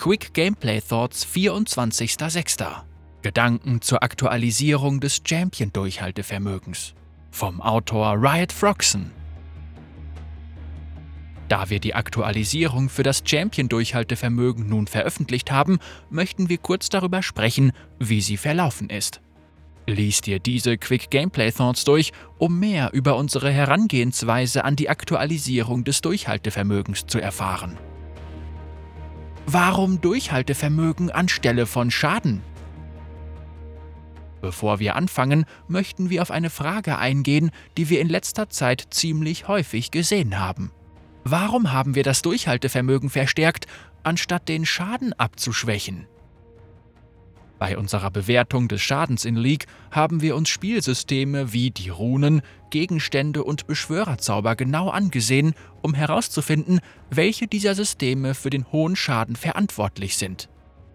Quick Gameplay Thoughts 24.06. Gedanken zur Aktualisierung des Champion-Durchhaltevermögens. Vom Autor Riot Froxen. Da wir die Aktualisierung für das Champion-Durchhaltevermögen nun veröffentlicht haben, möchten wir kurz darüber sprechen, wie sie verlaufen ist. Lies dir diese Quick Gameplay Thoughts durch, um mehr über unsere Herangehensweise an die Aktualisierung des Durchhaltevermögens zu erfahren. Warum Durchhaltevermögen anstelle von Schaden? Bevor wir anfangen, möchten wir auf eine Frage eingehen, die wir in letzter Zeit ziemlich häufig gesehen haben. Warum haben wir das Durchhaltevermögen verstärkt, anstatt den Schaden abzuschwächen? Bei unserer Bewertung des Schadens in League haben wir uns Spielsysteme wie die Runen, Gegenstände und Beschwörerzauber genau angesehen, um herauszufinden, welche dieser Systeme für den hohen Schaden verantwortlich sind.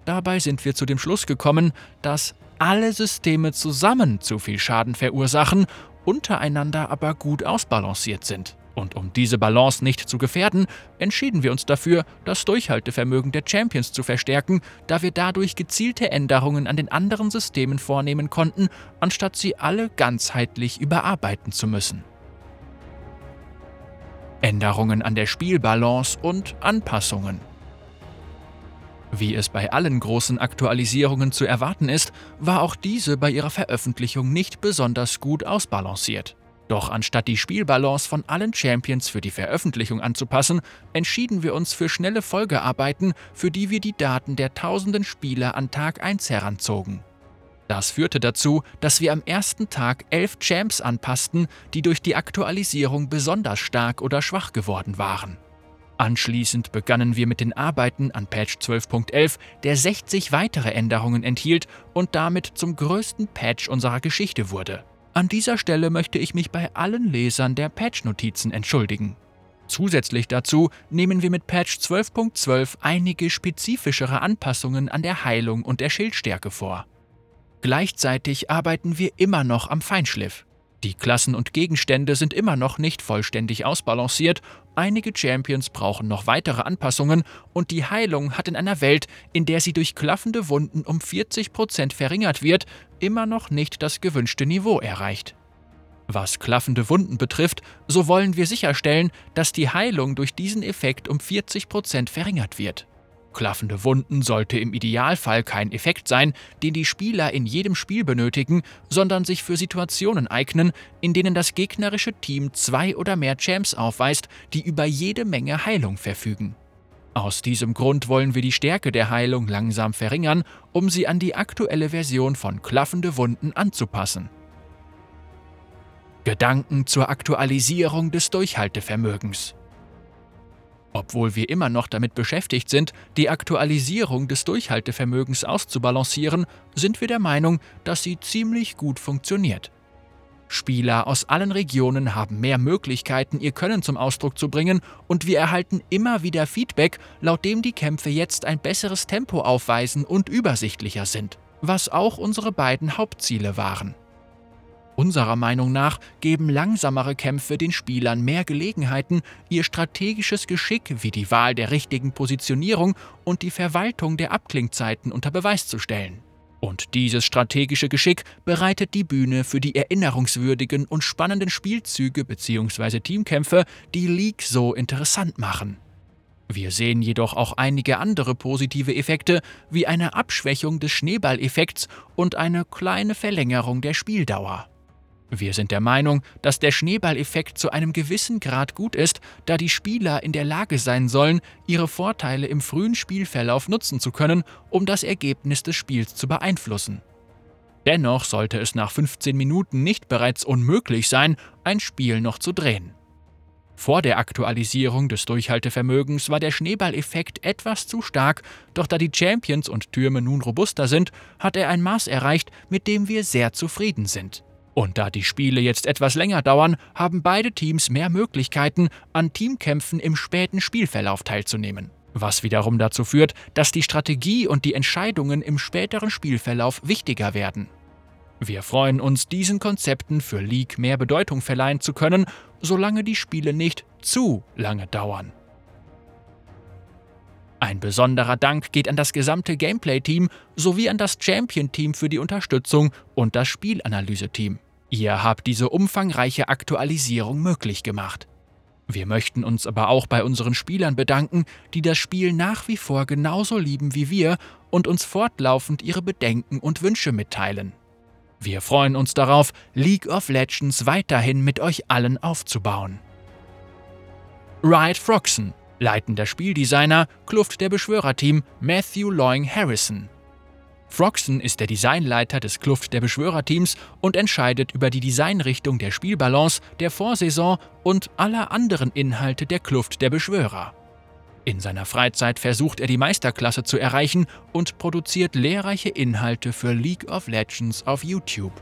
Dabei sind wir zu dem Schluss gekommen, dass alle Systeme zusammen zu viel Schaden verursachen, untereinander aber gut ausbalanciert sind. Und um diese Balance nicht zu gefährden, entschieden wir uns dafür, das Durchhaltevermögen der Champions zu verstärken, da wir dadurch gezielte Änderungen an den anderen Systemen vornehmen konnten, anstatt sie alle ganzheitlich überarbeiten zu müssen. Änderungen an der Spielbalance und Anpassungen. Wie es bei allen großen Aktualisierungen zu erwarten ist, war auch diese bei ihrer Veröffentlichung nicht besonders gut ausbalanciert. Doch anstatt die Spielbalance von allen Champions für die Veröffentlichung anzupassen, entschieden wir uns für schnelle Folgearbeiten, für die wir die Daten der tausenden Spieler an Tag 1 heranzogen. Das führte dazu, dass wir am ersten Tag 11 Champs anpassten, die durch die Aktualisierung besonders stark oder schwach geworden waren. Anschließend begannen wir mit den Arbeiten an Patch 12.11, der 60 weitere Änderungen enthielt und damit zum größten Patch unserer Geschichte wurde. An dieser Stelle möchte ich mich bei allen Lesern der Patch-Notizen entschuldigen. Zusätzlich dazu nehmen wir mit Patch 12.12 einige spezifischere Anpassungen an der Heilung und der Schildstärke vor. Gleichzeitig arbeiten wir immer noch am Feinschliff. Die Klassen und Gegenstände sind immer noch nicht vollständig ausbalanciert, einige Champions brauchen noch weitere Anpassungen und die Heilung hat in einer Welt, in der sie durch klaffende Wunden um 40% verringert wird, immer noch nicht das gewünschte Niveau erreicht. Was klaffende Wunden betrifft, so wollen wir sicherstellen, dass die Heilung durch diesen Effekt um 40% verringert wird. Klaffende Wunden sollte im Idealfall kein Effekt sein, den die Spieler in jedem Spiel benötigen, sondern sich für Situationen eignen, in denen das gegnerische Team 2 oder mehr Champs aufweist, die über jede Menge Heilung verfügen. Aus diesem Grund wollen wir die Stärke der Heilung langsam verringern, um sie an die aktuelle Version von klaffende Wunden anzupassen. Gedanken zur Aktualisierung des Durchhaltevermögens. Obwohl wir immer noch damit beschäftigt sind, die Aktualisierung des Durchhaltevermögens auszubalancieren, sind wir der Meinung, dass sie ziemlich gut funktioniert. Spieler aus allen Regionen haben mehr Möglichkeiten, ihr Können zum Ausdruck zu bringen, und wir erhalten immer wieder Feedback, laut dem die Kämpfe jetzt ein besseres Tempo aufweisen und übersichtlicher sind, was auch unsere beiden Hauptziele waren. Unserer Meinung nach geben langsamere Kämpfe den Spielern mehr Gelegenheiten, ihr strategisches Geschick wie die Wahl der richtigen Positionierung und die Verwaltung der Abklingzeiten unter Beweis zu stellen. Und dieses strategische Geschick bereitet die Bühne für die erinnerungswürdigen und spannenden Spielzüge bzw. Teamkämpfe, die League so interessant machen. Wir sehen jedoch auch einige andere positive Effekte, wie eine Abschwächung des Schneeballeffekts und eine kleine Verlängerung der Spieldauer. Wir sind der Meinung, dass der Schneeballeffekt zu einem gewissen Grad gut ist, da die Spieler in der Lage sein sollen, ihre Vorteile im frühen Spielverlauf nutzen zu können, um das Ergebnis des Spiels zu beeinflussen. Dennoch sollte es nach 15 Minuten nicht bereits unmöglich sein, ein Spiel noch zu drehen. Vor der Aktualisierung des Durchhaltevermögens war der Schneeballeffekt etwas zu stark, doch da die Champions und Türme nun robuster sind, hat er ein Maß erreicht, mit dem wir sehr zufrieden sind. Und da die Spiele jetzt etwas länger dauern, haben beide Teams mehr Möglichkeiten, an Teamkämpfen im späten Spielverlauf teilzunehmen. Was wiederum dazu führt, dass die Strategie und die Entscheidungen im späteren Spielverlauf wichtiger werden. Wir freuen uns, diesen Konzepten für League mehr Bedeutung verleihen zu können, solange die Spiele nicht zu lange dauern. Ein besonderer Dank geht an das gesamte Gameplay-Team sowie an das Champion-Team für die Unterstützung und das Spielanalyse-Team. Ihr habt diese umfangreiche Aktualisierung möglich gemacht. Wir möchten uns aber auch bei unseren Spielern bedanken, die das Spiel nach wie vor genauso lieben wie wir und uns fortlaufend ihre Bedenken und Wünsche mitteilen. Wir freuen uns darauf, League of Legends weiterhin mit euch allen aufzubauen. Riot Froxen, leitender Spieldesigner, Kluft der Beschwörer-Team, Matthew Loing Harrison. Froxen ist der Designleiter des Kluft der Beschwörer-Teams und entscheidet über die Designrichtung der Spielbalance, der Vorsaison und aller anderen Inhalte der Kluft der Beschwörer. In seiner Freizeit versucht er die Meisterklasse zu erreichen und produziert lehrreiche Inhalte für League of Legends auf YouTube.